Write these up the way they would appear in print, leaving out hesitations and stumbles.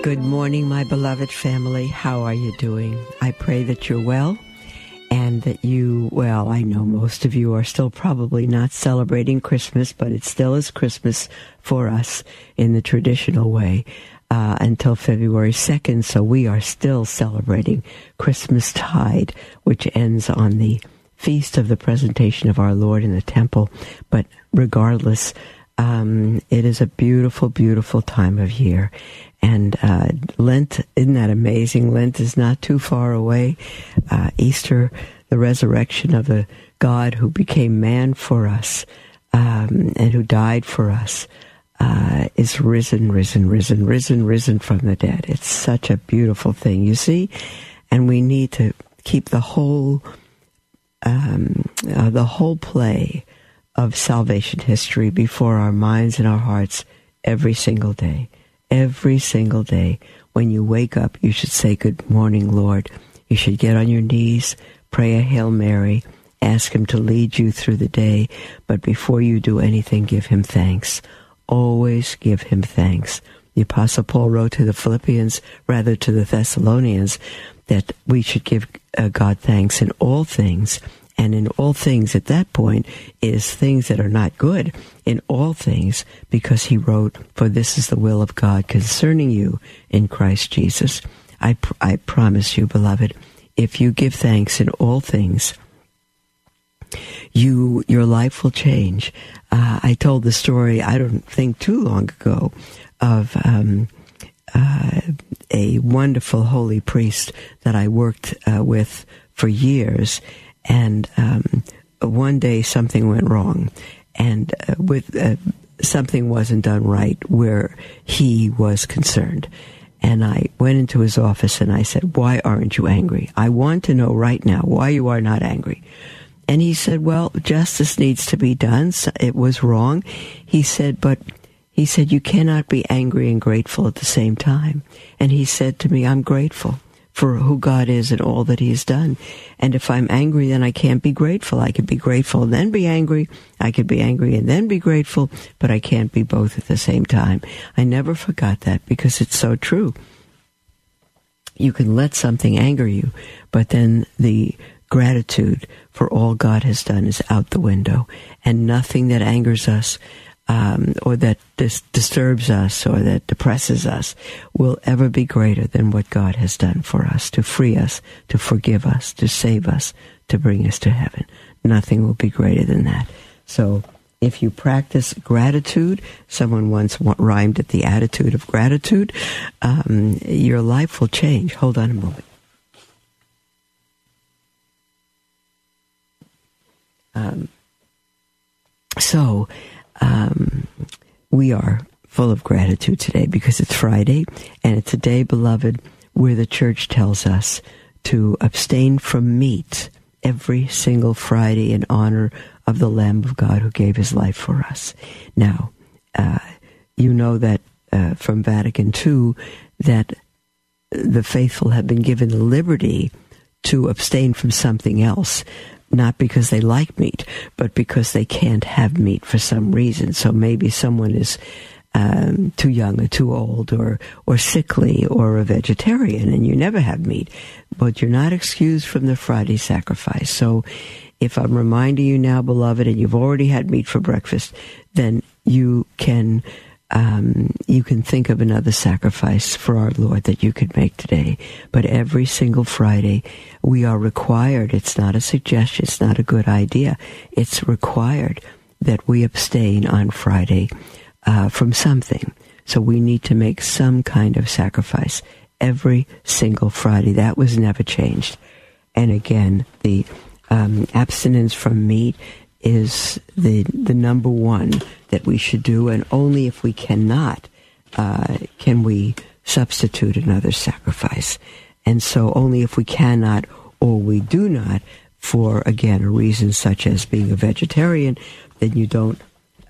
Good morning, my beloved family. How are you doing? I pray that you're well and that you, well, I know most of you are still probably not celebrating Christmas, but it still is Christmas for us in the traditional way until February 2nd. So we are still celebrating Christmastide, which ends on the Feast of the Presentation of our Lord in the Temple. But regardless, it is a beautiful, beautiful time of year. And Lent, isn't that amazing? Lent is not too far away. Easter, the resurrection of the God who became man for us and who died for us, is risen from the dead. It's such a beautiful thing, you see? And we need to keep the whole play of salvation history before our minds and our hearts every single day. Every single day, when you wake up, you should say, "Good morning, Lord." You should get on your knees, pray a Hail Mary, ask Him to lead you through the day. But before you do anything, give Him thanks. Always give Him thanks. The Apostle Paul wrote to the Philippians, rather to the Thessalonians, that we should give God thanks in all things. And in all things, at that point, is things that are not good, in all things, because he wrote, "For this is the will of God concerning you in Christ Jesus." I promise you, beloved, if you give thanks in all things, your life will change. I told the story, I don't think too long ago, of a wonderful holy priest that I worked with for years. And one day something went wrong, and something wasn't done right where he was concerned. And I went into his office and I said, "Why aren't you angry? I want to know right now why you are not angry." And he said, "Well, justice needs to be done. So it was wrong." He said, but "You cannot be angry and grateful at the same time." And he said to me, "I'm grateful for who God is and all that He has done. And if I'm angry, then I can't be grateful. I could be grateful and then be angry. I could be angry and then be grateful, but I can't be both at the same time." I never forgot that because it's so true. You can let something anger you, but then the gratitude for all God has done is out the window. And nothing that angers us or that disturbs us or that depresses us will ever be greater than what God has done for us, to free us, to forgive us, to save us, to bring us to heaven. Nothing will be greater than that. So if you practice gratitude, someone once rhymed at the attitude of gratitude, your life will change. Hold on a moment. We are full of gratitude today because it's Friday, and it's a day, beloved, where the Church tells us to abstain from meat every single Friday in honor of the Lamb of God who gave His life for us. Now, you know that from Vatican II that the faithful have been given the liberty to abstain from something else, not because they like meat, but because they can't have meat for some reason. So maybe someone is too young or too old or sickly or a vegetarian, and you never have meat. But you're not excused from the Friday sacrifice. So if I'm reminding you now, beloved, and you've already had meat for breakfast, then you can think of another sacrifice for our Lord that you could make today. But every single Friday, we are required, it's not a suggestion, it's not a good idea, it's required that we abstain on Friday from something. So we need to make some kind of sacrifice every single Friday. That was never changed. And again, the abstinence from meat is the number one that we should do, and only if we cannot can we substitute another sacrifice. And so only if we cannot or we do not, for, again, a reason such as being a vegetarian, then you don't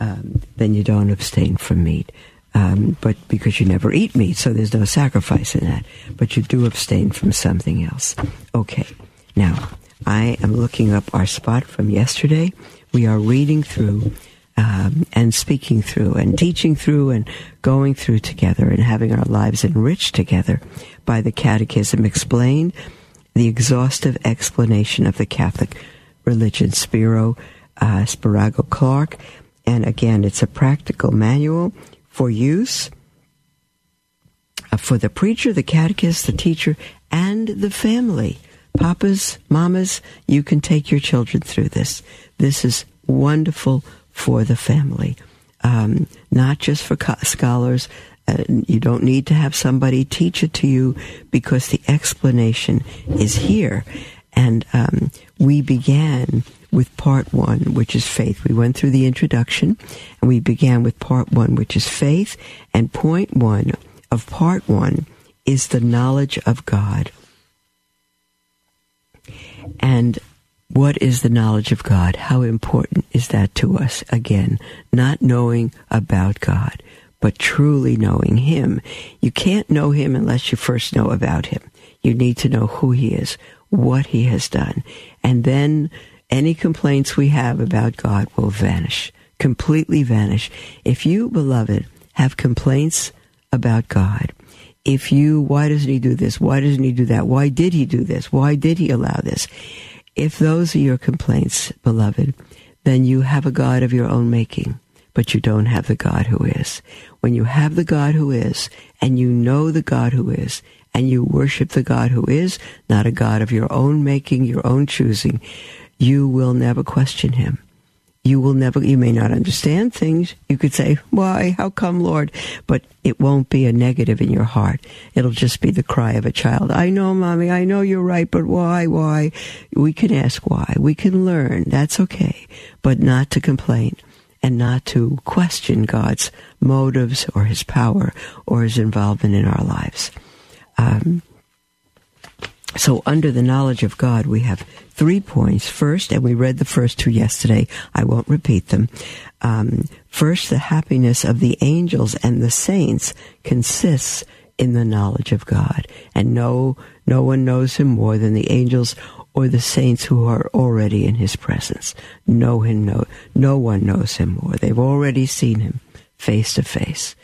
abstain from meat. But because you never eat meat, so there's no sacrifice in that. But you do abstain from something else. Okay. Now, I am looking up our spot from yesterday. We are reading through and speaking through and teaching through and going through together and having our lives enriched together by the Catechism Explained, the exhaustive explanation of the Catholic religion, Spirago Clark. And again, it's a practical manual for use for the preacher, the catechist, the teacher, and the family. Papas, mamas, you can take your children through this. This is wonderful for the family, not just for scholars. You don't need to have somebody teach it to you because the explanation is here. And we began with part one, which is faith. We went through the introduction, and we began with part one, which is faith. And point one of part one is the knowledge of God. And what is the knowledge of God? How important is that to us? Again, not knowing about God, but truly knowing Him. You can't know Him unless you first know about Him. You need to know who He is, what He has done. And then any complaints we have about God will vanish, completely vanish. If you, beloved, have complaints about God, if you, why doesn't He do this? Why doesn't He do that? Why did He do this? Why did He allow this? If those are your complaints, beloved, then you have a God of your own making, but you don't have the God who is. When you have the God who is, and you know the God who is, and you worship the God who is, not a God of your own making, your own choosing, you will never question Him. You will never, you may not understand things. You could say, why, how come, Lord? But it won't be a negative in your heart. It'll just be the cry of a child. I know, Mommy, I know you're right, but why? We can ask why. We can learn. That's okay. But not to complain and not to question God's motives or His power or His involvement in our lives. So under the knowledge of God, we have 3 points. First, and we read the first two yesterday, I won't repeat them. First, the happiness of the angels and the saints consists in the knowledge of God. And no one knows Him more than the angels or the saints who are already in His presence. No one knows Him more. They've already seen Him face to face.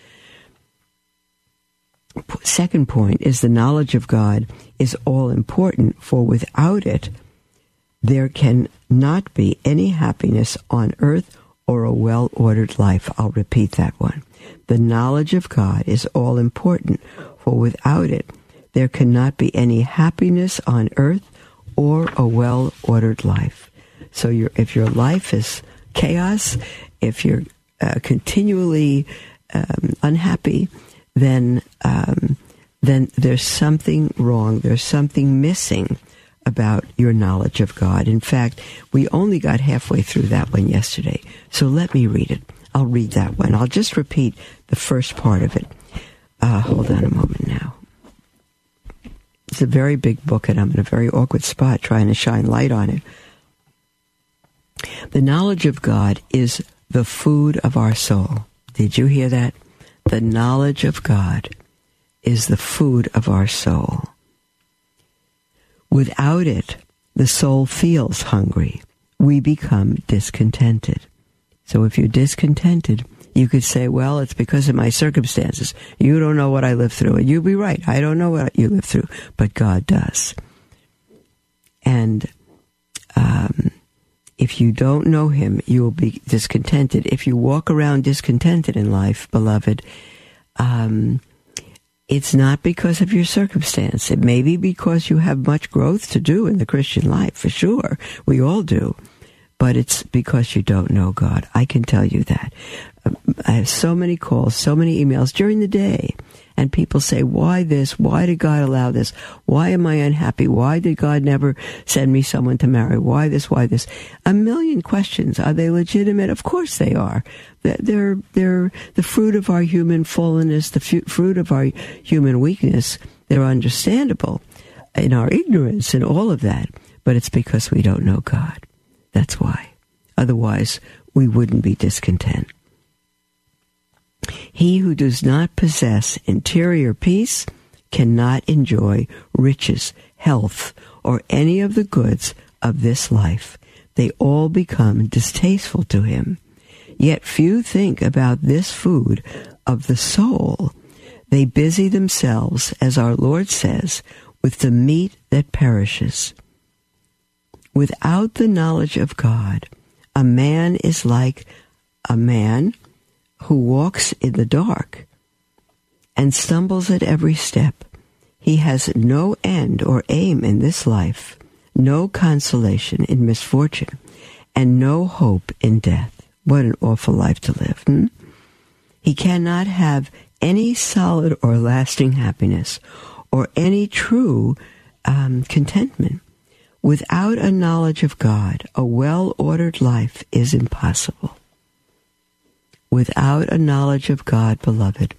Second point is the knowledge of God is all important, for without it, there can not be any happiness on earth or a well-ordered life. I'll repeat that one. The knowledge of God is all important, for without it, there cannot be any happiness on earth or a well-ordered life. So if your life is chaos, if you're continually unhappy, then there's something wrong, there's something missing about your knowledge of God. In fact, we only got halfway through that one yesterday. So let me read it. I'll read that one. I'll just repeat the first part of it. Hold on a moment now. It's a very big book, and I'm in a very awkward spot trying to shine light on it. The knowledge of God is the food of our soul. Did you hear that? The knowledge of God is the food of our soul. Without it, the soul feels hungry. We become discontented. So if you're discontented, you could say, well, it's because of my circumstances. You don't know what I lived through. And you'd be right. I don't know what you lived through. But God does. And if you don't know Him, you will be discontented. If you walk around discontented in life, beloved, it's not because of your circumstance. It may be because you have much growth to do in the Christian life, for sure. We all do. but it's because you don't know God. I can tell you that. I have so many calls, so many emails during the day, and people say, why this? Why did God allow this? Why am I unhappy? Why did God never send me someone to marry? Why this? Why this? A million questions. Are they legitimate? Of course they are. They're the fruit of our human fallenness, the fruit of our human weakness. They're understandable in our ignorance and all of that, but it's because we don't know God. That's why. Otherwise, we wouldn't be discontent. He who does not possess interior peace cannot enjoy riches, health, or any of the goods of this life. They all become distasteful to him. Yet few think about this food of the soul. They busy themselves, as our Lord says, with the meat that perishes. Without the knowledge of God, a man is like a man who walks in the dark and stumbles at every step. He has no end or aim in this life, no consolation in misfortune, and no hope in death. What an awful life to live. He cannot have any solid or lasting happiness or any true contentment. Without a knowledge of God, a well-ordered life is impossible. Without a knowledge of God, beloved,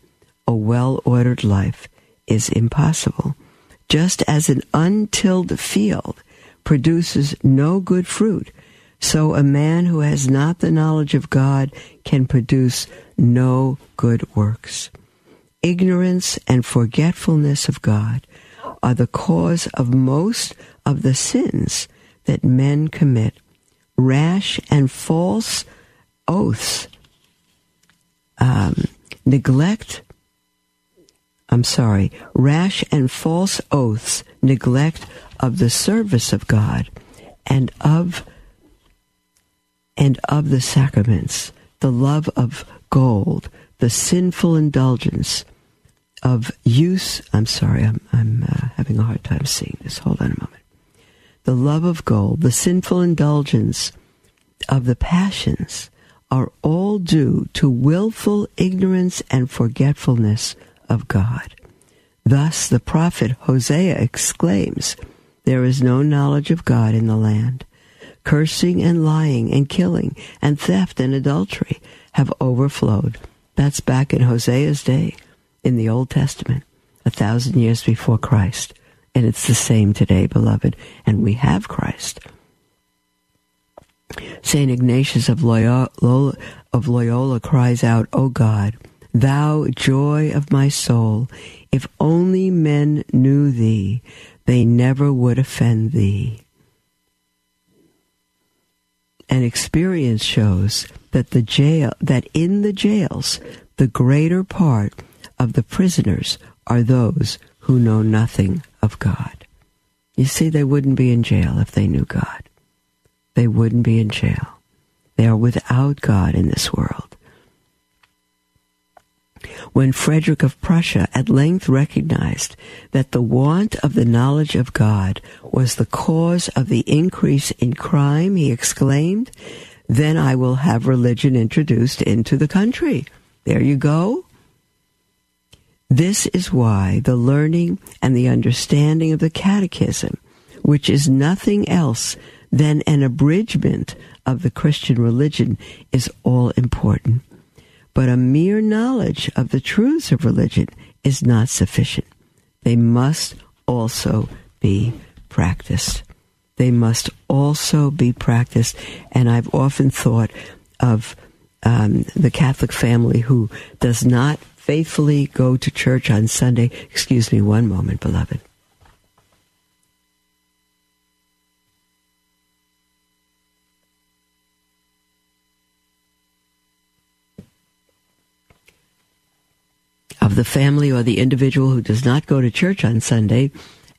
a well-ordered life is impossible. Just as an untilled field produces no good fruit, so a man who has not the knowledge of God can produce no good works. Ignorance and forgetfulness of God are the cause of most of the sins that men commit. Rash and false oaths, rash and false oaths, neglect of the service of God and of the sacraments, the love of gold, the sinful indulgence of use. I'm having a hard time seeing this. Hold on a moment. The love of gold, the sinful indulgence of the passions are all due to willful ignorance and forgetfulness of God. Thus the prophet Hosea exclaims, "There is no knowledge of God in the land. Cursing and lying and killing and theft and adultery have overflowed." That's back in Hosea's day, in the Old Testament, 1,000 years before Christ. And it's the same today, beloved, and we have Christ. St. Ignatius of Loyola cries out, "O God, thou joy of my soul, if only men knew thee, they never would offend thee." And experience shows that in the jails, the greater part of the prisoners are those who know nothing of God. You see, they wouldn't be in jail if they knew God. They wouldn't be in jail. They are without God in this world. When Frederick of Prussia at length recognized that the want of the knowledge of God was the cause of the increase in crime, he exclaimed, "Then I will have religion introduced into the country." There you go. This is why the learning and the understanding of the Catechism, which is nothing else than an abridgment of the Christian religion, is all important. But a mere knowledge of the truths of religion is not sufficient. They must also be practiced. They must also be practiced. And I've often thought of the Catholic family who does not faithfully go to church on Sunday. Excuse me one moment, beloved. Of the family or the individual who does not go to church on Sunday,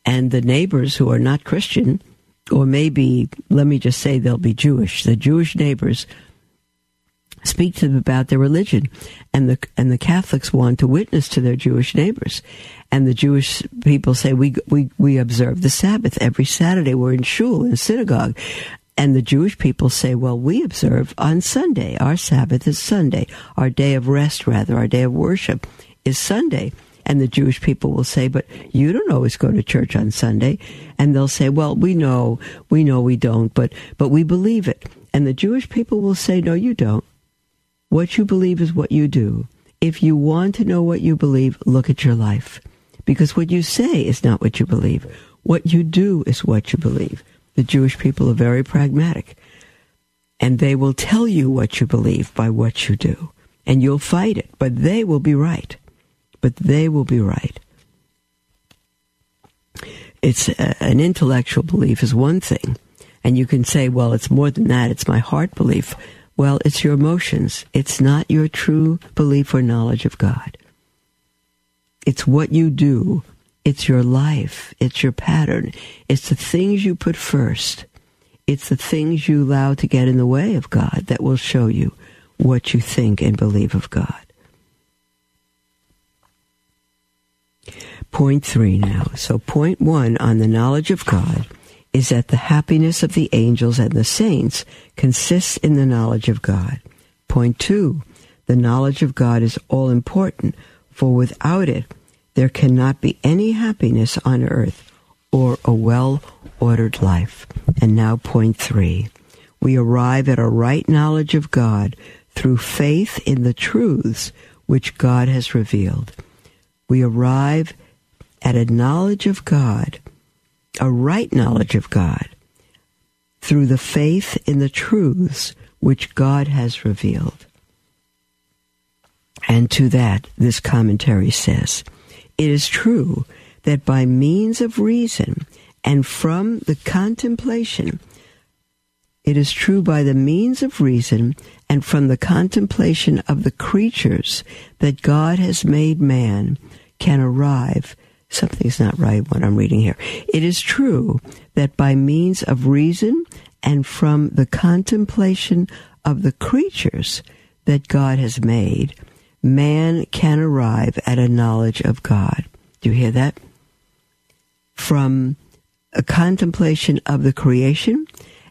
and the neighbors who are not Christian, or maybe, let me just say, they'll be Jewish. The Jewish neighbors speak to them about their religion, and the Catholics want to witness to their Jewish neighbors, and the Jewish people say, we observe the Sabbath every Saturday, we're in shul, in synagogue, And the Jewish people say, well, we observe on Sunday. Our Sabbath is Sunday. Our day of rest, rather, our day of worship is Sunday. And the Jewish people will say, but you don't always go to church on Sunday. And they'll say, well, we know we don't, but we believe it. And the Jewish people will say, no, you don't. What you believe is what you do. If you want to know what you believe, look at your life. Because what you say is not what you believe. What you do is what you believe. The Jewish people are very pragmatic. And they will tell you what you believe by what you do. And you'll fight it, but they will be right. But they will be right. It's an intellectual belief is one thing. And you can say, well, it's more than that. It's my heart belief. Well, it's your emotions. It's not your true belief or knowledge of God. It's what you do. It's your life. It's your pattern. It's the things you put first. It's the things you allow to get in the way of God that will show you what you think and believe of God. Point 3 now. So point 1 on the knowledge of God is that the happiness of the angels and the saints consists in the knowledge of God. Point 2, the knowledge of God is all important, for without it, there cannot be any happiness on earth or a well-ordered life. And now point 3. We arrive at a right knowledge of God through faith in the truths which God has revealed. We arrive at a knowledge of God, a right knowledge of God, through the faith in the truths which God has revealed. And to that, this commentary says, it is true that by means of reason and from the contemplation, it is true by the means of reason and from the contemplation of the creatures that God has made man can arrive. Something's not right what I'm reading here. It is true that by means of reason and from the contemplation of the creatures that God has made, man can arrive at a knowledge of God. Do you hear that? From a contemplation of the creation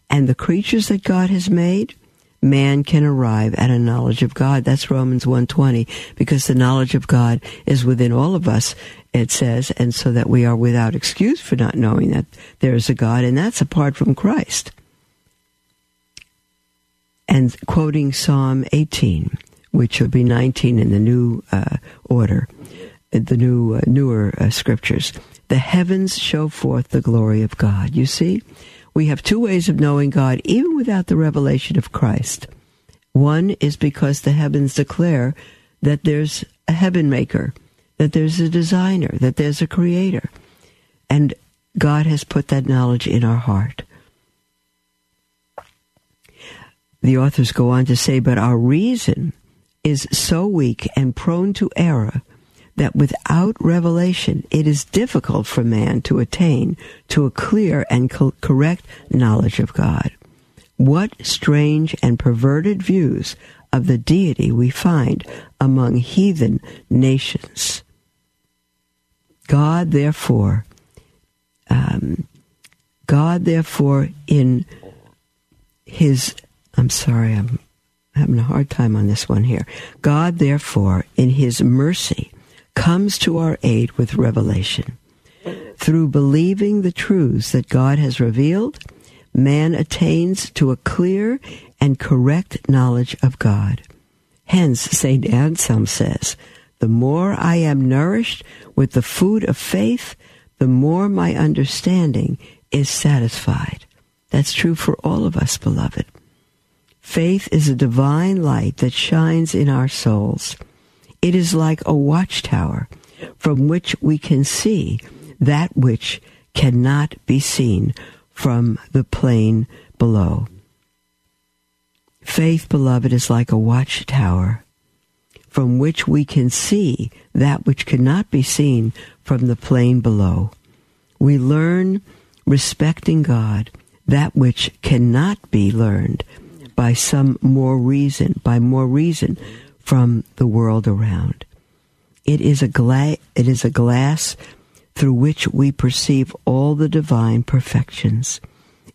and the creatures that God has made, man can arrive at a knowledge of God. That's Romans 1:20, because the knowledge of God is within all of us, it says, and so that we are without excuse for not knowing that there is a God, and that's apart from Christ. And quoting Psalm 18, which would be 19 in the new order, the newer scriptures. The heavens show forth the glory of God. You see, we have two ways of knowing God, even without the revelation of Christ. One is because the heavens declare that there's a heaven maker, that there's a designer, that there's a creator. And God has put that knowledge in our heart. The authors go on to say, but our reason is so weak and prone to error that without revelation it is difficult for man to attain to a clear and correct knowledge of God. What strange and perverted views of the deity we find among heathen nations. God therefore in his, I'm having a hard time on this one here. God, therefore, in his mercy, comes to our aid with revelation. Through believing the truths that God has revealed, man attains to a clear and correct knowledge of God. Hence, St. Anselm says, the more I am nourished with the food of faith, the more my understanding is satisfied. That's true for all of us, beloved. Faith is a divine light that shines in our souls. It is like a watchtower from which we can see that which cannot be seen from the plain below. Faith, beloved, is like a watchtower from which we can see that which cannot be seen from the plain below. We learn respecting God that which cannot be learned by more reason from the world around. It is a glass through which we perceive all the divine perfections.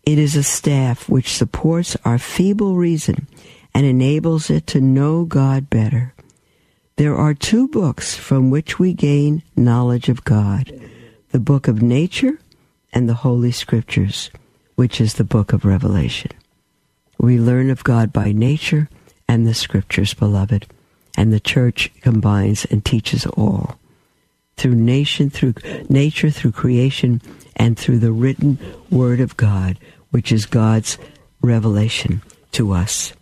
It is a staff which supports our feeble reason and enables it to know God better. There are two books from which we gain knowledge of God, the book of nature and the Holy Scriptures, which is the book of Revelation. We learn of God by nature and the Scriptures, beloved, and the Church combines and teaches all. Through nature, through creation, and through the written Word of God, which is God's revelation to us.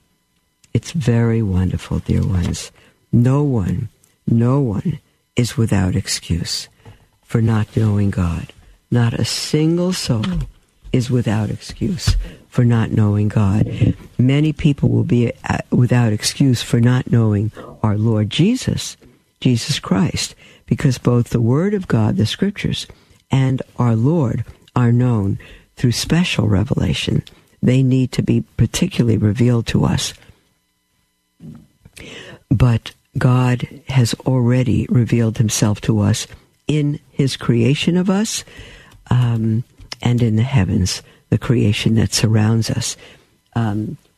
It's very wonderful, dear ones. No one is without excuse for not knowing God. Not a single soul is without excuse for not knowing God. Many people will be without excuse for not knowing our Lord Jesus Christ, because both the Word of God, the Scriptures, and our Lord are known through special revelation. They need to be particularly revealed to us. But God has already revealed himself to us in his creation of us, and in the heavens, the creation that surrounds us.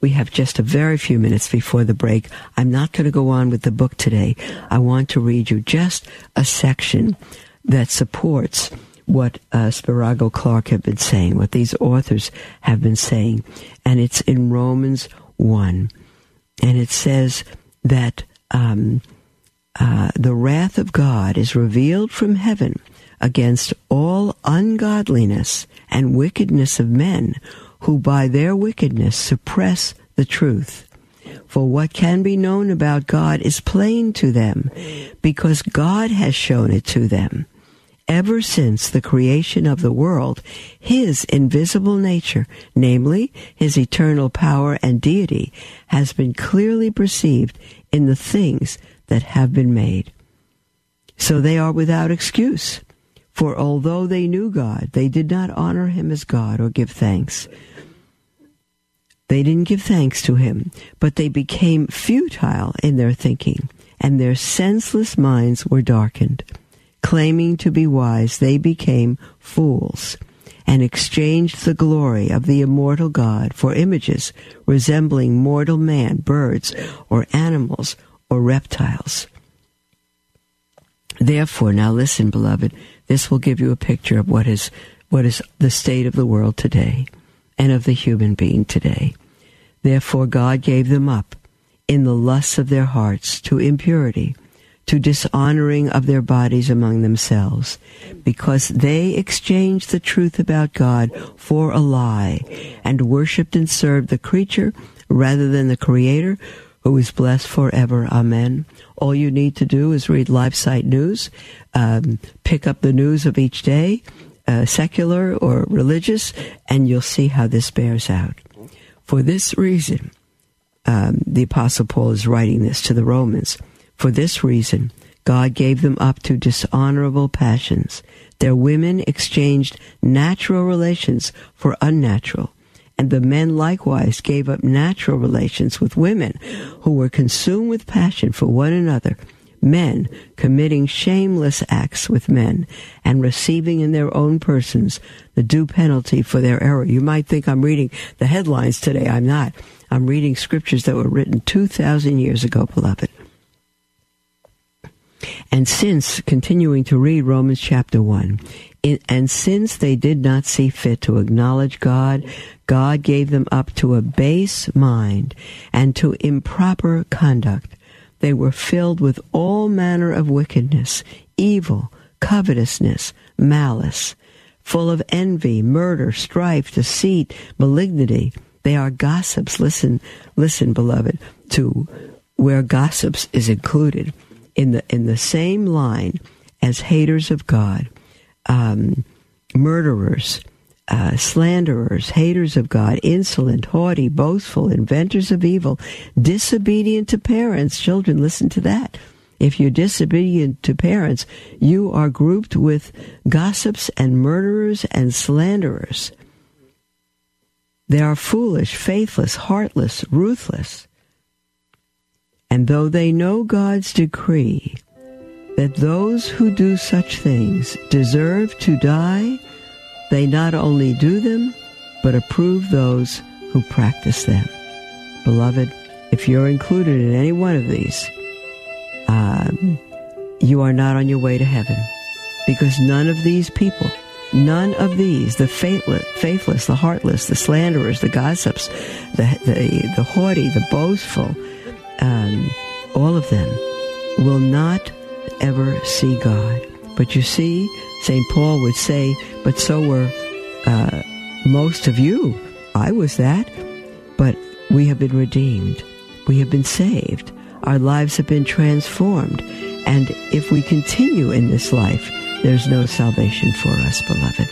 We have just a very few minutes before the break. I'm not going to go on with the book today. I want to read you just a section that supports what Spirago Clark have been saying, what these authors have been saying. And it's in Romans 1. And it says that the wrath of God is revealed from heaven against all ungodliness and wickedness of men, who by their wickedness suppress the truth. For what can be known about God is plain to them, because God has shown it to them. Ever since the creation of the world, his invisible nature, namely his eternal power and deity, has been clearly perceived in the things that have been made. So they are without excuse, for although they knew God, they did not honor him as God or give thanks. They didn't give thanks to him, but they became futile in their thinking, and their senseless minds were darkened. Claiming to be wise, they became fools and exchanged the glory of the immortal God for images resembling mortal man, birds, or animals, or reptiles. Therefore, now listen, beloved, this will give you a picture of what is the state of the world today and of the human being today. Therefore, God gave them up in the lusts of their hearts to impurity, to dishonoring of their bodies among themselves, because they exchanged the truth about God for a lie, and worshipped and served the creature rather than the Creator, who is blessed forever. Amen. All you need to do is read LifeSite News, pick up the news of each day, secular or religious, and you'll see how this bears out. For this reason, the Apostle Paul is writing this to the Romans. For this reason, God gave them up to dishonorable passions. Their women exchanged natural relations for unnatural, and the men likewise gave up natural relations with women, who were consumed with passion for one another, men committing shameless acts with men, and receiving in their own persons the due penalty for their error. You might think I'm reading the headlines today. I'm not. I'm reading scriptures that were written 2,000 years ago, beloved. And since, continuing to read Romans chapter 1, and since they did not see fit to acknowledge God, God gave them up to a base mind and to improper conduct. They were filled with all manner of wickedness, evil, covetousness, malice, full of envy, murder, strife, deceit, malignity. They are gossips. Listen, beloved, to where gossips is included. In the same line as haters of God, murderers, slanderers, haters of God, insolent, haughty, boastful, inventors of evil, disobedient to parents. Children, listen to that. If you're disobedient to parents, you are grouped with gossips and murderers and slanderers. They are foolish, faithless, heartless, ruthless. And though they know God's decree that those who do such things deserve to die, they not only do them, but approve those who practice them. Beloved, if you're included in any one of these, you are not on your way to heaven, because none of these people, none of these, the faithless, the heartless, the slanderers, the gossips, the haughty, the boastful, all of them will not ever see God. But you see, St. Paul would say, but so were most of you. I was that. But we have been redeemed. We have been saved. Our lives have been transformed. And if we continue in this life, there's no salvation for us, beloved.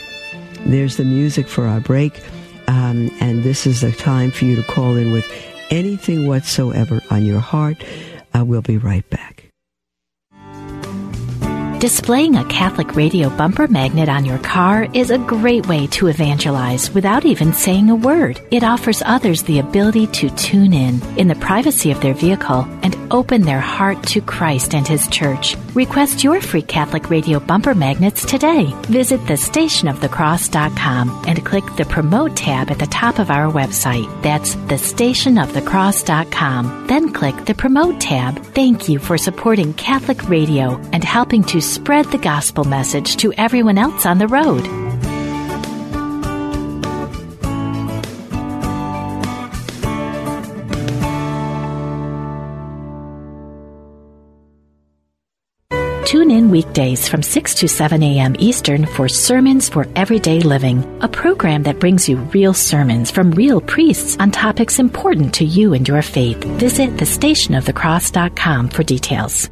There's the music for our break. And this is the time for you to call in with anything whatsoever on your heart. We'll be right back. Displaying a Catholic Radio bumper magnet on your car is a great way to evangelize without even saying a word. It offers others the ability to tune in the privacy of their vehicle and open their heart to Christ and His Church. Request your free Catholic Radio bumper magnets today. Visit thestationofthecross.com and click the Promote tab at the top of our website. That's thestationofthecross.com. Then click the Promote tab. Thank you for supporting Catholic Radio and helping to spread the gospel message to everyone else on the road. Tune in weekdays from 6 to 7 a.m. Eastern for Sermons for Everyday Living, a program that brings you real sermons from real priests on topics important to you and your faith. Visit thestationofthecross.com for details.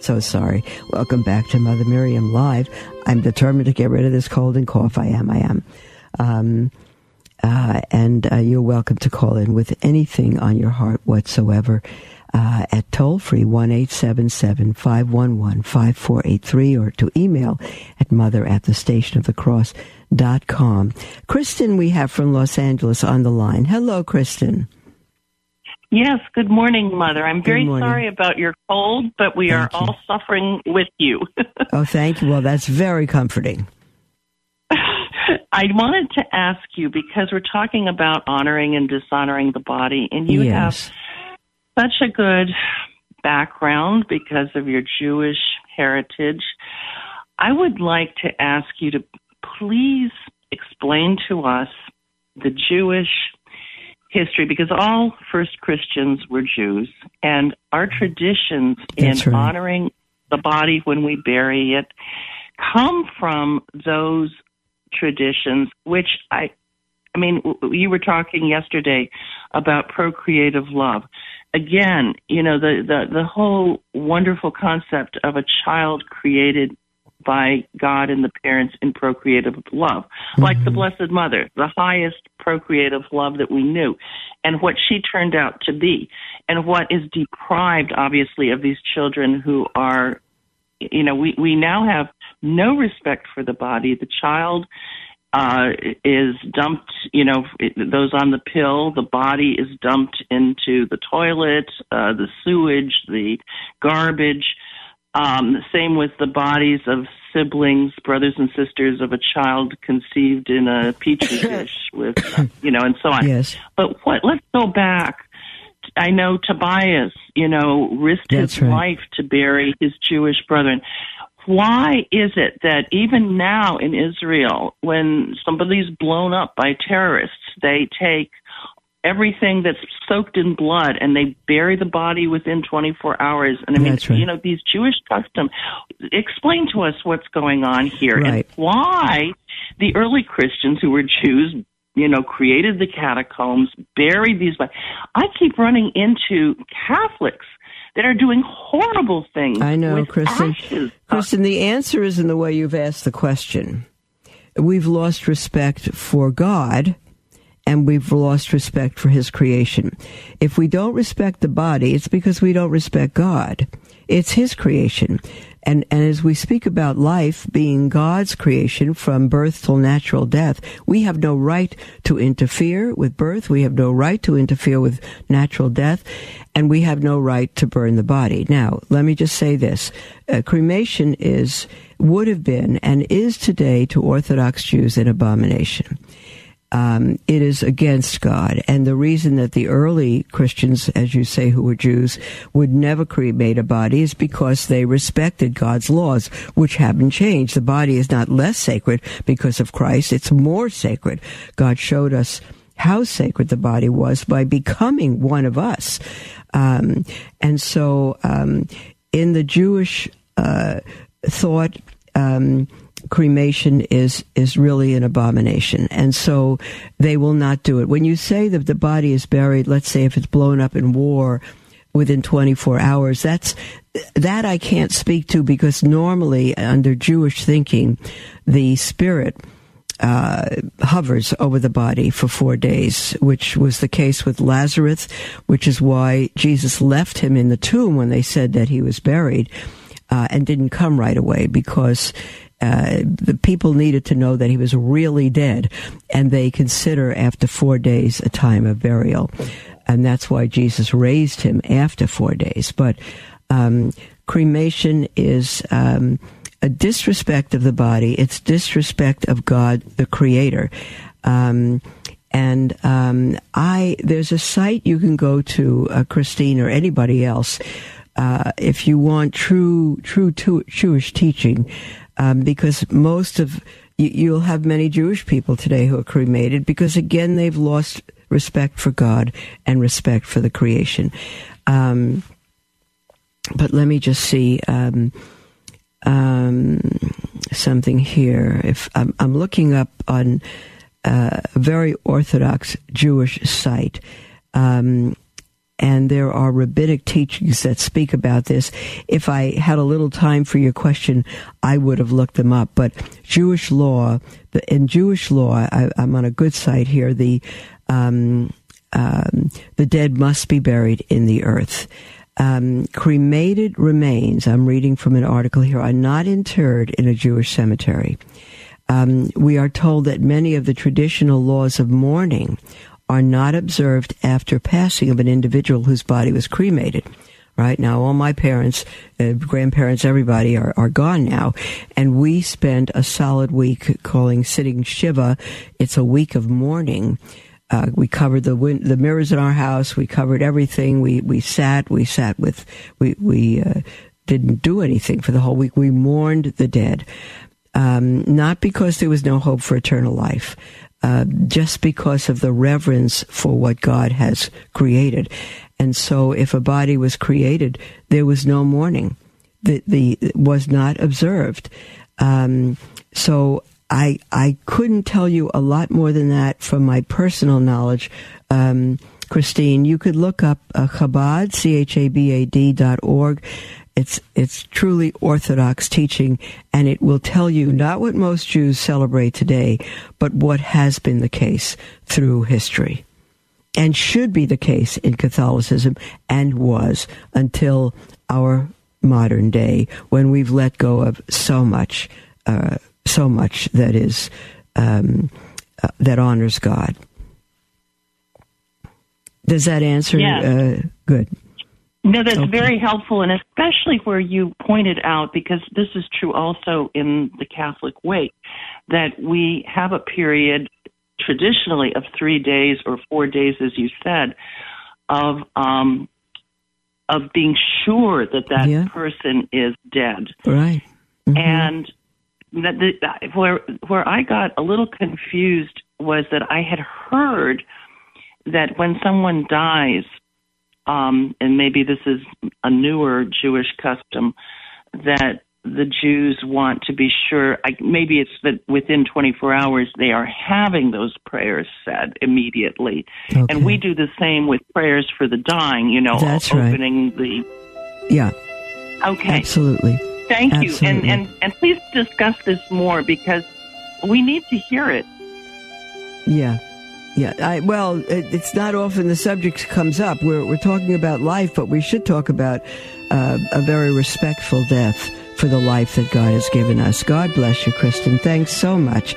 So sorry. Welcome back to Mother Miriam Live. I'm determined to get rid of this cold and cough. I am. And you're welcome to call in with anything on your heart whatsoever at toll-free 1-877-511-5483 or to email at mother@thestationofthecross.com. Kristen, we have from Los Angeles on the line. Hello, Kristen. Yes, good morning, Mother. I'm very sorry about your cold, but we are all suffering with you. Oh, thank you. Well, that's very comforting. I wanted to ask you, because we're talking about honoring and dishonoring the body, and you have such a good background because of your Jewish heritage. I would like to ask you to please explain to us the Jewish history, because all first Christians were Jews, and our traditions in honoring the body when we bury it come from those traditions, which I mean, you were talking yesterday about procreative love. Again, you know, the whole wonderful concept of a child created by God and the parents in procreative love, like the Blessed Mother, the highest procreative love that we knew, and what she turned out to be, and what is deprived, obviously, of these children who are, you know, we now have no respect for the body. The child is dumped, you know, those on the pill, the body is dumped into the toilet, the sewage, the garbage. Same with the bodies of siblings, brothers and sisters of a child conceived in a petri dish with, you know, and so on. Yes. But what? Let's go back. I know Tobias, you know, risked his life to bury his Jewish brethren. Why is it that even now in Israel, when somebody's blown up by terrorists, they take everything that's soaked in blood and they bury the body within 24 hours? And I mean, you know, these Jewish customs. Explain to us what's going on here and why the early Christians who were Jews, you know, created the catacombs, buried these bodies. I keep running into Catholics that are doing horrible things. I know, with Kristen. Ashes. Kristen, the answer is in the way you've asked the question. We've lost respect for God, and we've lost respect for his creation. If we don't respect the body, it's because we don't respect God. It's his creation. And as we speak about life being God's creation from birth till natural death, we have no right to interfere with birth. We have no right to interfere with natural death. And we have no right to burn the body. Now, let me just say this. Cremation would have been and is today to Orthodox Jews an abomination. It is against God. And the reason that the early Christians, as you say, who were Jews, would never cremate a body is because they respected God's laws, which haven't changed. The body is not less sacred because of Christ. It's more sacred. God showed us how sacred the body was by becoming one of us. And so in the Jewish thought, cremation is really an abomination, and so they will not do it. When you say that the body is buried, let's say if it's blown up in war within 24 hours, that I can't speak to, because normally under Jewish thinking, the spirit hovers over the body for 4 days, which was the case with Lazarus, which is why Jesus left him in the tomb when they said that he was buried, and didn't come right away, because the people needed to know that he was really dead, and they consider after 4 days a time of burial. And that's why Jesus raised him after 4 days. But cremation is a disrespect of the body. It's disrespect of God, the creator. There's a site you can go to, Christine, or anybody else, if you want true Jewish teaching, because most of you'll have many Jewish people today who are cremated because, again, they've lost respect for God and respect for the creation. But let me just see something here. If I'm looking up on a very Orthodox Jewish site. And there are rabbinic teachings that speak about this. If I had a little time for your question, I would have looked them up. But Jewish law, I'm on a good site here, the dead must be buried in the earth. Cremated remains, I'm reading from an article here, are not interred in a Jewish cemetery. We are told that many of the traditional laws of mourning are not observed after passing of an individual whose body was cremated. Right now, all my parents, grandparents, everybody are gone now. And we spend a solid week calling sitting Shiva. It's a week of mourning. We covered the mirrors in our house. We covered everything. We didn't do anything for the whole week. We mourned the dead. Not because there was no hope for eternal life. Just because of the reverence for what God has created. And so if a body was created, there was no mourning. It was not observed. So I couldn't tell you a lot more than that from my personal knowledge. Christine, you could look up Chabad, Chabad.org. It's truly Orthodox teaching, and it will tell you not what most Jews celebrate today, but what has been the case through history and should be the case in Catholicism, and was until our modern day, when we've let go of so much so much that is that honors God. Does that answer? Yes. Good. No, that's okay. Very helpful, and especially where you pointed out, because this is true also in the Catholic way, that we have a period traditionally of 3 days or 4 days, as you said, of being sure that yeah. person is dead. Right. Mm-hmm. And that where I got a little confused was that I had heard that when someone dies, and maybe this is a newer Jewish custom, that the Jews want to be sure, maybe it's that within 24 hours they are having those prayers said immediately. Okay. And we do the same with prayers for the dying, that's opening right. the... Yeah. Okay. Absolutely. Thank you. And please discuss this more, because we need to hear it. Yeah. Yeah, it's not often the subject comes up. We're talking about life, but we should talk about a very respectful death for the life that God has given us. God bless you, Kristen. Thanks so much.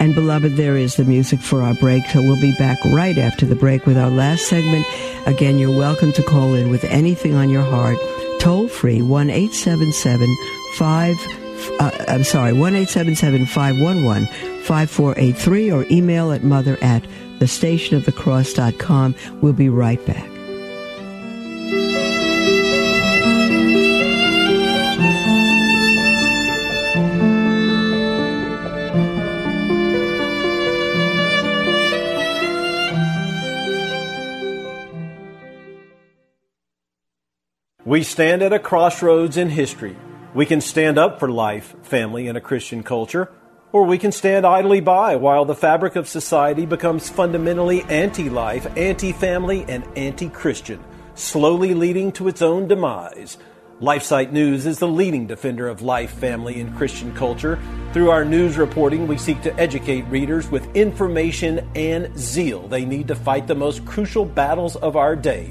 And, beloved, there is the music for our break, so we'll be back right after the break with our last segment. Again, you're welcome to call in with anything on your heart. Toll free, 1-877-511-5483, or email at mother@thestationofthecross.com. We'll be right back. We stand at a crossroads in history. We can stand up for life, family, and a Christian culture, or we can stand idly by while the fabric of society becomes fundamentally anti-life, anti-family, and anti-Christian, slowly leading to its own demise. LifeSite News is the leading defender of life, family, and Christian culture. Through our news reporting, we seek to educate readers with information and zeal they need to fight the most crucial battles of our day.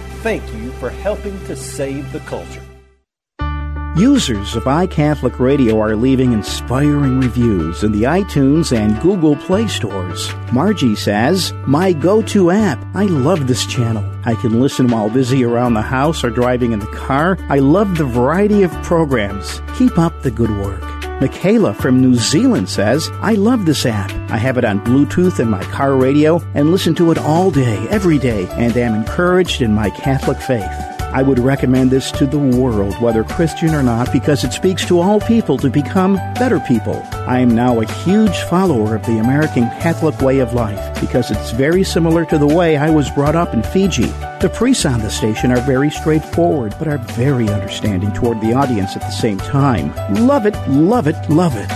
thank you for helping to save the culture. Users of iCatholic Radio are leaving inspiring reviews in the iTunes and Google Play stores. Margie says, "My go-to app. I love this channel. I can listen while busy around the house or driving in the car. I love the variety of programs. Keep up the good work." Michaela from New Zealand says, "I love this app. I have it on Bluetooth in my car radio and listen to it all day, every day, and am encouraged in my Catholic faith. I would recommend this to the world, whether Christian or not, because it speaks to all people to become better people. I am now a huge follower of the American Catholic way of life because it's very similar to the way I was brought up in Fiji. The priests on the station are very straightforward, but are very understanding toward the audience at the same time. Love it, love it, love it."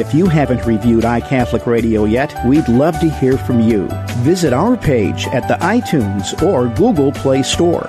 If you haven't reviewed iCatholic Radio yet, we'd love to hear from you. Visit our page at the iTunes or Google Play Store.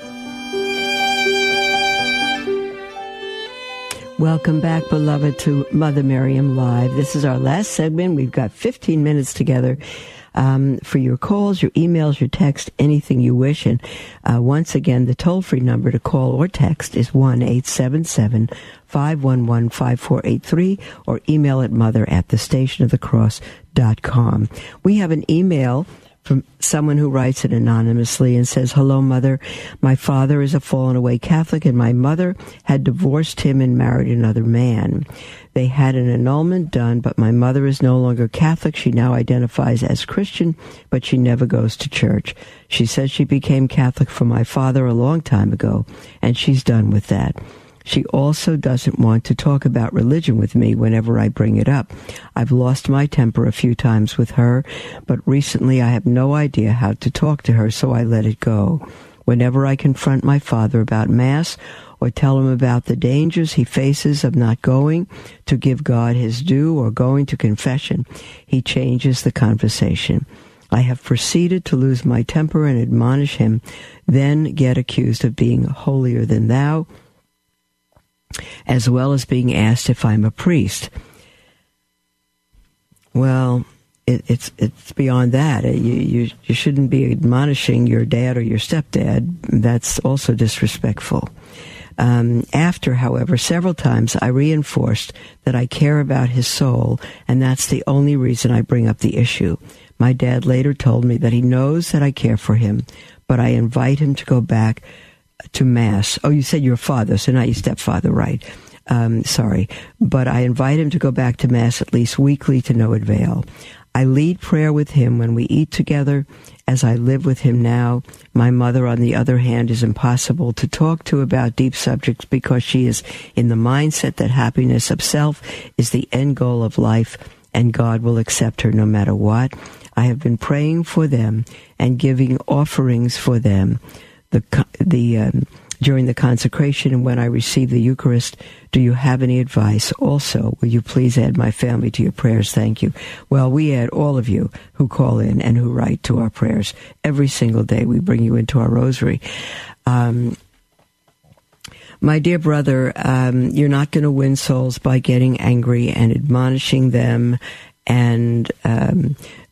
Welcome back, beloved, to Mother Miriam Live. This is our last segment. We've got 15 minutes together for your calls, your emails, your text, anything you wish. And once again, the toll-free number to call or text is 1-877-511-5483 or email at mother@thestationofthecross.com. We have an email from someone who writes it anonymously and says, "Hello, Mother. My father is a fallen away Catholic, and my mother had divorced him and married another man. They had an annulment done, but my mother is no longer Catholic. She now identifies as Christian, but she never goes to church. She says she became Catholic for my father a long time ago, and she's done with that. She also doesn't want to talk about religion with me whenever I bring it up. I've lost my temper a few times with her, but recently I have no idea how to talk to her, so I let it go. Whenever I confront my father about Mass or tell him about the dangers he faces of not going to give God his due or going to confession, he changes the conversation. I have proceeded to lose my temper and admonish him, then get accused of being holier than thou, as well as being asked if I'm a priest. Well, it's beyond that. You shouldn't be admonishing your dad or your stepdad. That's also disrespectful. After, however, several times I reinforced that I care about his soul, and that's the only reason I bring up the issue. My dad later told me that he knows that I care for him, but I invite him to go back to Mass. Oh, you said your father, so not your stepfather, right? Sorry. But I invite him to go back to Mass at least weekly to no avail. I lead prayer with him when we eat together, as I live with him now. My mother, on the other hand, is impossible to talk to about deep subjects because she is in the mindset that happiness of self is the end goal of life and God will accept her no matter what. I have been praying for them and giving offerings for them. During the consecration and when I receive the Eucharist, do you have any advice? Also, will you please add my family to your prayers? Thank you. Well, we add all of you who call in and who write to our prayers. Every single day we bring you into our rosary. My dear brother, you're not going to win souls by getting angry and admonishing them and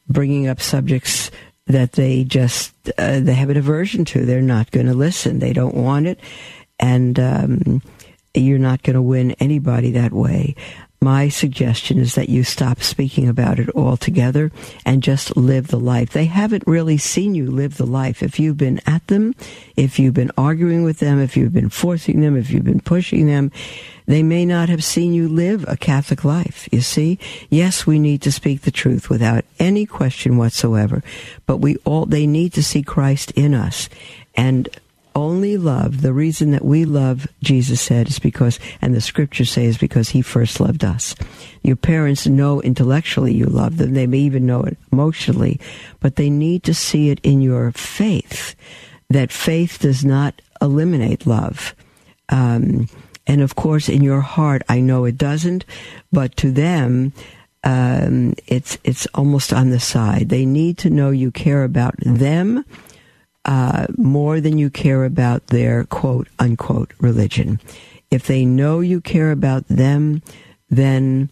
bringing up subjects that they just, they have an aversion to. They're not going to listen. They don't want it. And you're not going to win anybody that way. My suggestion is that you stop speaking about it altogether and just live the life. They haven't really seen you live the life. If you've been at them, if you've been arguing with them, if you've been forcing them, if you've been pushing them, they may not have seen you live a Catholic life, you see. Yes, we need to speak the truth without any question whatsoever, but they need to see Christ in us. And only love, the reason that we love, Jesus said, is because, and the scriptures say, is because he first loved us. Your parents know intellectually you love them. They may even know it emotionally, but they need to see it in your faith, that faith does not eliminate love. And of course, in your heart, I know it doesn't, but to them, it's almost on the side. They need to know you care about them more than you care about their quote unquote religion. If they know you care about them, then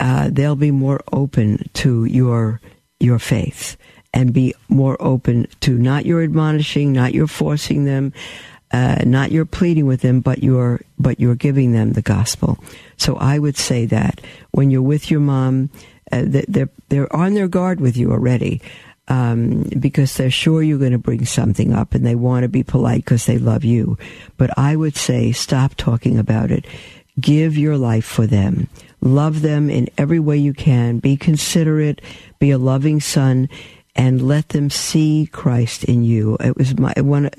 they'll be more open to your faith and be more open to not your admonishing, not your forcing them, not your pleading with them, but you're giving them the gospel. So I would say that when you're with your mom, they're on their guard with you already. Because they're sure you're going to bring something up and they want to be polite because they love you. But I would say stop talking about it. Give your life for them. Love them in every way you can. Be considerate. Be a loving son. And let them see Christ in you. It was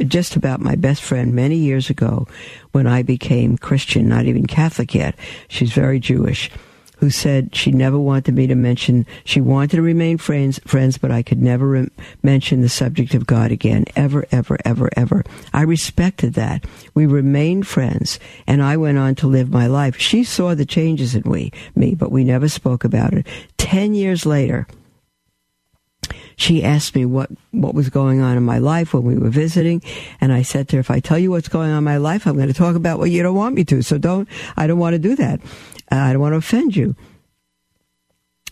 just about my best friend many years ago when I became Christian, not even Catholic yet. She's very Jewish, who said she never wanted me to mention, she wanted to remain friends, but I could never mention the subject of God again, ever, ever, ever, ever. I respected that. We remained friends, and I went on to live my life. She saw the changes in me, but we never spoke about it. 10 years later, she asked me what was going on in my life when we were visiting, and I said to her, if I tell you what's going on in my life, I'm going to talk about what you don't want me to, so I don't want to do that. I don't want to offend you.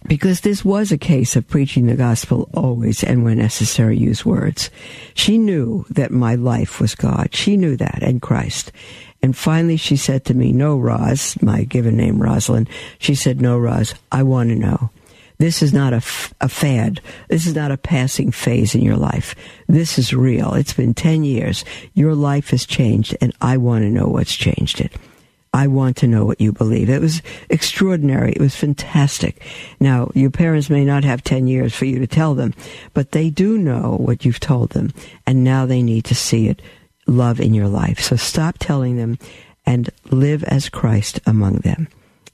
Because this was a case of preaching the gospel always and when necessary use words. She knew that my life was God. She knew that and Christ. And finally she said to me, no, Roz, my given name Rosalind, she said, no, Roz, I want to know. This is not a fad. This is not a passing phase in your life. This is real. It's been 10 years. Your life has changed and I want to know what's changed it. I want to know what you believe. It was extraordinary. It was fantastic. Now, your parents may not have 10 years for you to tell them, but they do know what you've told them, and now they need to see it, love in your life. So stop telling them and live as Christ among them.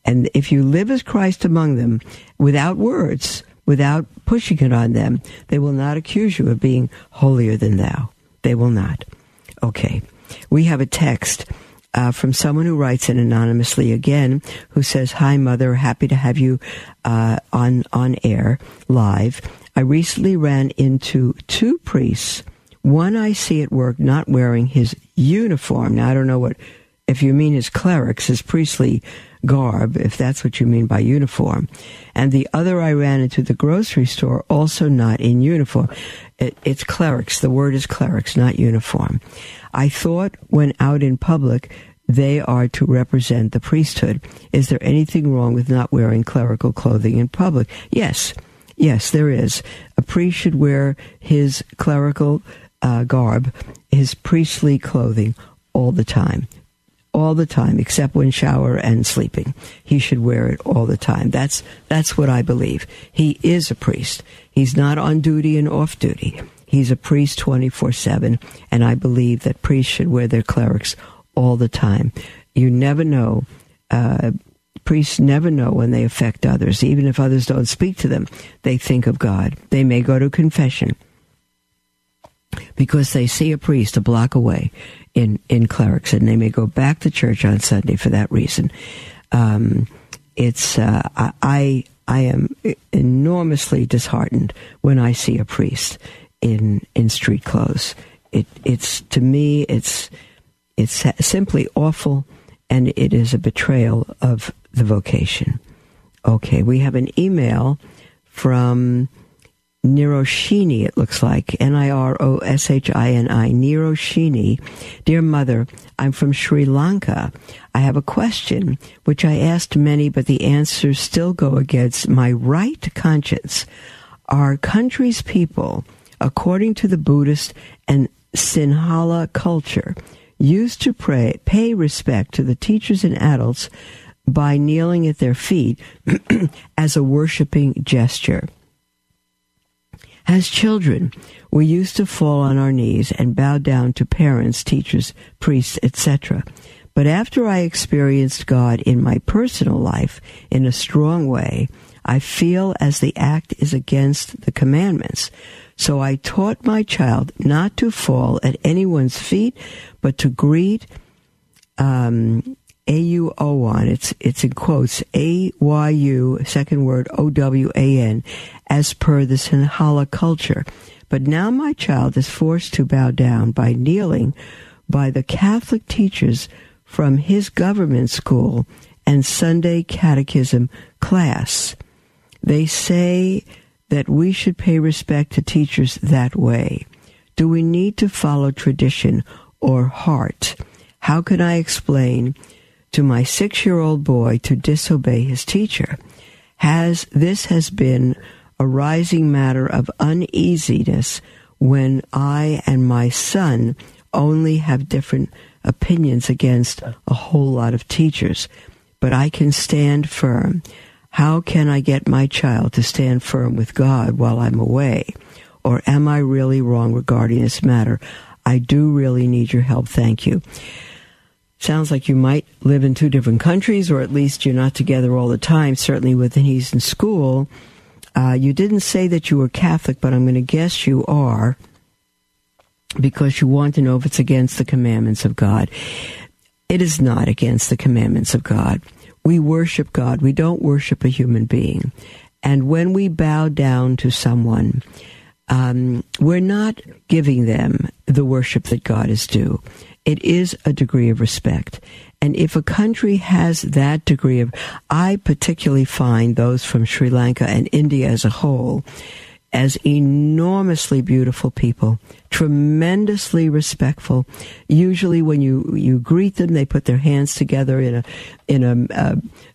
And if you live as Christ among them, without words, without pushing it on them, they will not accuse you of being holier than thou. They will not. Okay. We have a text from someone who writes in anonymously again, who says, "Hi, Mother. Happy to have you on air, live. I recently ran into two priests. One I see at work not wearing his uniform." Now, I don't know what, if you mean his clerics, his priestly garb, if that's what you mean by uniform. "And the other I ran into the grocery store, also not in uniform." It's clerics. The word is clerics, not uniform. "I thought when out in public, they are to represent the priesthood. Is there anything wrong with not wearing clerical clothing in public?" Yes. Yes, there is. A priest should wear his clerical garb, his priestly clothing, all the time. All the time, except when shower and sleeping. He should wear it all the time. That's what I believe. He is a priest. He's not on duty and off duty. He's a priest 24/7, and I believe that priests should wear their clerics all the time. You never know. Priests never know when they affect others. Even if others don't speak to them, they think of God. They may go to confession because they see a priest a block away in clerics, and they may go back to church on Sunday for that reason. I am enormously disheartened when I see a priest in street clothes. It's to me, it's simply awful, and it is a betrayal of the vocation. Okay, we have an email from Niroshini, it looks like, Niroshini, Niroshini. "Dear Mother, I'm from Sri Lanka. I have a question, which I asked many, but the answers still go against my right conscience. Our country's people, according to the Buddhist and Sinhala culture, used to pay respect to the teachers and adults by kneeling at their feet as a worshiping gesture. As children, we used to fall on our knees and bow down to parents, teachers, priests, etc. But after I experienced God in my personal life in a strong way, I feel as the act is against the commandments. So I taught my child not to fall at anyone's feet, but to greet A-U-O-N, it's in quotes, A-Y-U, second word, O-W-A-N, as per the Sinhala culture. But now my child is forced to bow down by kneeling by the Catholic teachers from his government school and Sunday catechism class. They say that we should pay respect to teachers that way. Do we need to follow tradition or heart? How can I explain to my 6-year-old boy to disobey his teacher? This has been a rising matter of uneasiness when I and my son only have different opinions against a whole lot of teachers. But I can stand firm. How can I get my child to stand firm with God while I'm away? Or am I really wrong regarding this matter? I do really need your help. Thank you." Sounds like you might live in two different countries, or at least you're not together all the time, certainly when he's in school. You didn't say that you were Catholic, but I'm going to guess you are, because you want to know if it's against the commandments of God. It is not against the commandments of God. We worship God. We don't worship a human being. And when we bow down to someone, we're not giving them the worship that God is due. It is a degree of respect. And if a country has that degree of... I particularly find those from Sri Lanka and India as a whole as enormously beautiful people, tremendously respectful. Usually when you greet them, they put their hands together in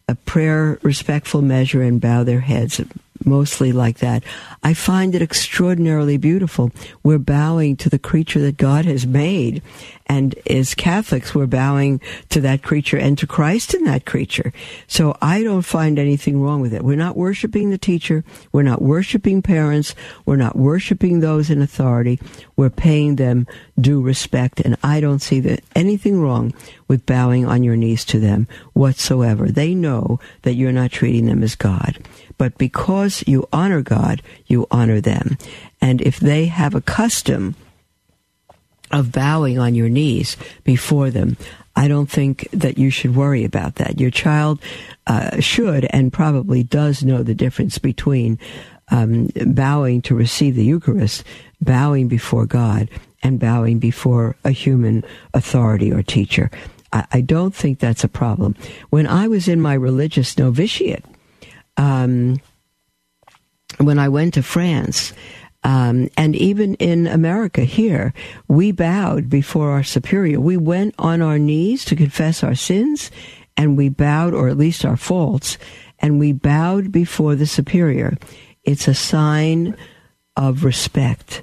a prayer respectful measure and bow their heads mostly like that, I find it extraordinarily beautiful. We're bowing to the creature that God has made. And as Catholics, we're bowing to that creature and to Christ in that creature. So I don't find anything wrong with it. We're not worshiping the teacher. We're not worshiping parents. We're not worshiping those in authority. We're paying them due respect. And I don't see that anything wrong with bowing on your knees to them whatsoever. They know that you're not treating them as God. But because you honor God, you honor them. And if they have a custom of bowing on your knees before them, I don't think that you should worry about that. Your child should and probably does know the difference between bowing to receive the Eucharist, bowing before God, and bowing before a human authority or teacher. I don't think that's a problem. When I was in my religious novitiate, when I went to France, and even in America here, we bowed before our superior. We went on our knees to confess our sins, and we bowed, or at least our faults, and we bowed before the superior. It's a sign of respect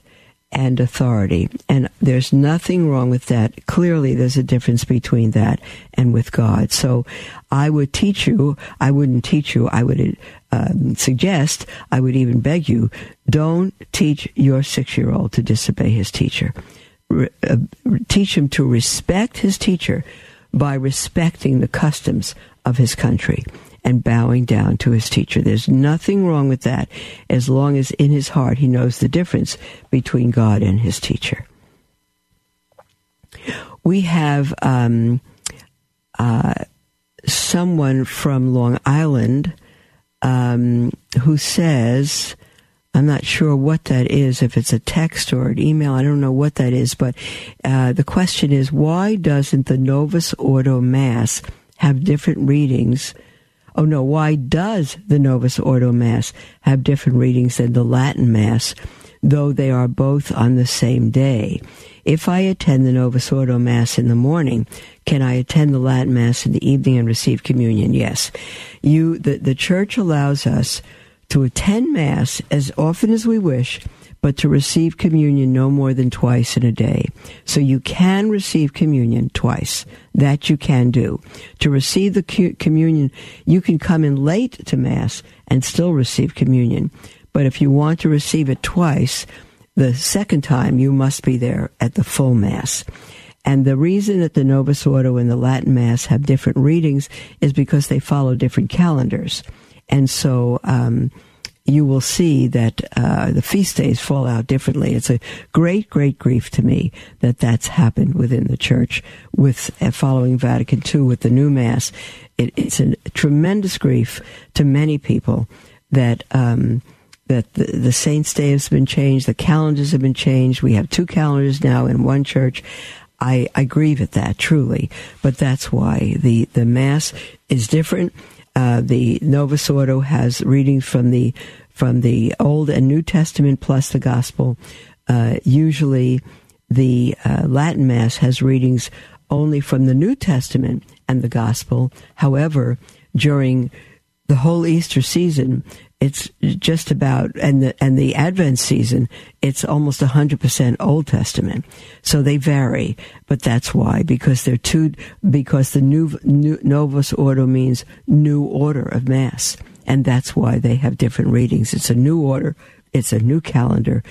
and authority, and there's nothing wrong with that. Clearly, there's a difference between that and with God. So I would teach you, I wouldn't teach you, I would suggest, I would even beg you, don't teach your 6-year-old to disobey his teacher. Teach him to respect his teacher by respecting the customs of his country and bowing down to his teacher. There's nothing wrong with that, as long as in his heart he knows the difference between God and his teacher. We have someone from Long Island who says, I'm not sure what that is, if it's a text or an email, I don't know what that is, but the question is, why doesn't the Novus Ordo Mass have different readings? Oh no, why does the Novus Ordo Mass have different readings than the Latin Mass, though they are both on the same day? If I attend the Novus Ordo Mass in the morning, can I attend the Latin Mass in the evening and receive communion? Yes. The Church allows us to attend Mass as often as we wish, but to receive communion no more than twice in a day. So you can receive communion twice. That you can do. To receive the communion, you can come in late to Mass and still receive communion. But if you want to receive it twice, the second time you must be there at the full Mass. And the reason that the Novus Ordo and the Latin Mass have different readings is because they follow different calendars. And so you will see that the feast days fall out differently. It's a great, great grief to me that that's happened within the Church with following Vatican II with the new Mass. It's a tremendous grief to many people that that the Saints' Day has been changed, the calendars have been changed. We have 2 calendars now in one Church. I grieve at that, truly. But that's why the Mass is different. The Novus Ordo has readings from the Old and New Testament plus the Gospel. Usually, the Latin Mass has readings only from the New Testament and the Gospel. However, during the whole Easter season, it's just about, and the Advent season, it's almost 100% Old Testament. So they vary, but that's why, because the new Novus Ordo means new order of Mass, and that's why they have different readings. It's a new order, it's a new calendar,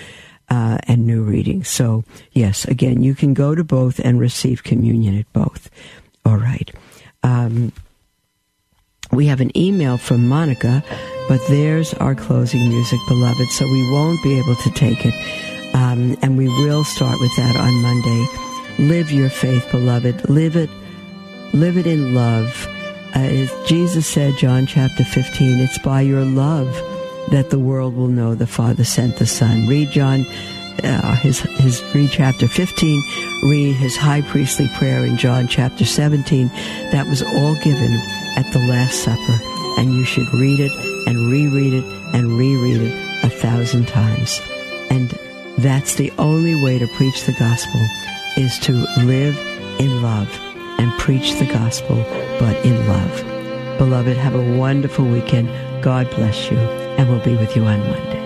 and new readings. So yes, again, you can go to both and receive communion at both. All right. We have an email from Monica, but there's our closing music, beloved, so we won't be able to take it. And we will start with that on Monday. Live your faith, beloved. Live it in love. As Jesus said, John chapter 15, it's by your love that the world will know the Father sent the Son. Read John, read chapter 15, read his high priestly prayer in John chapter 17. That was all given at the Last Supper, and you should read it and reread it and reread it 1,000 times. And that's the only way to preach the gospel, is to live in love and preach the gospel, but in love. Beloved, have a wonderful weekend. God bless you. and we'll be with you on Monday.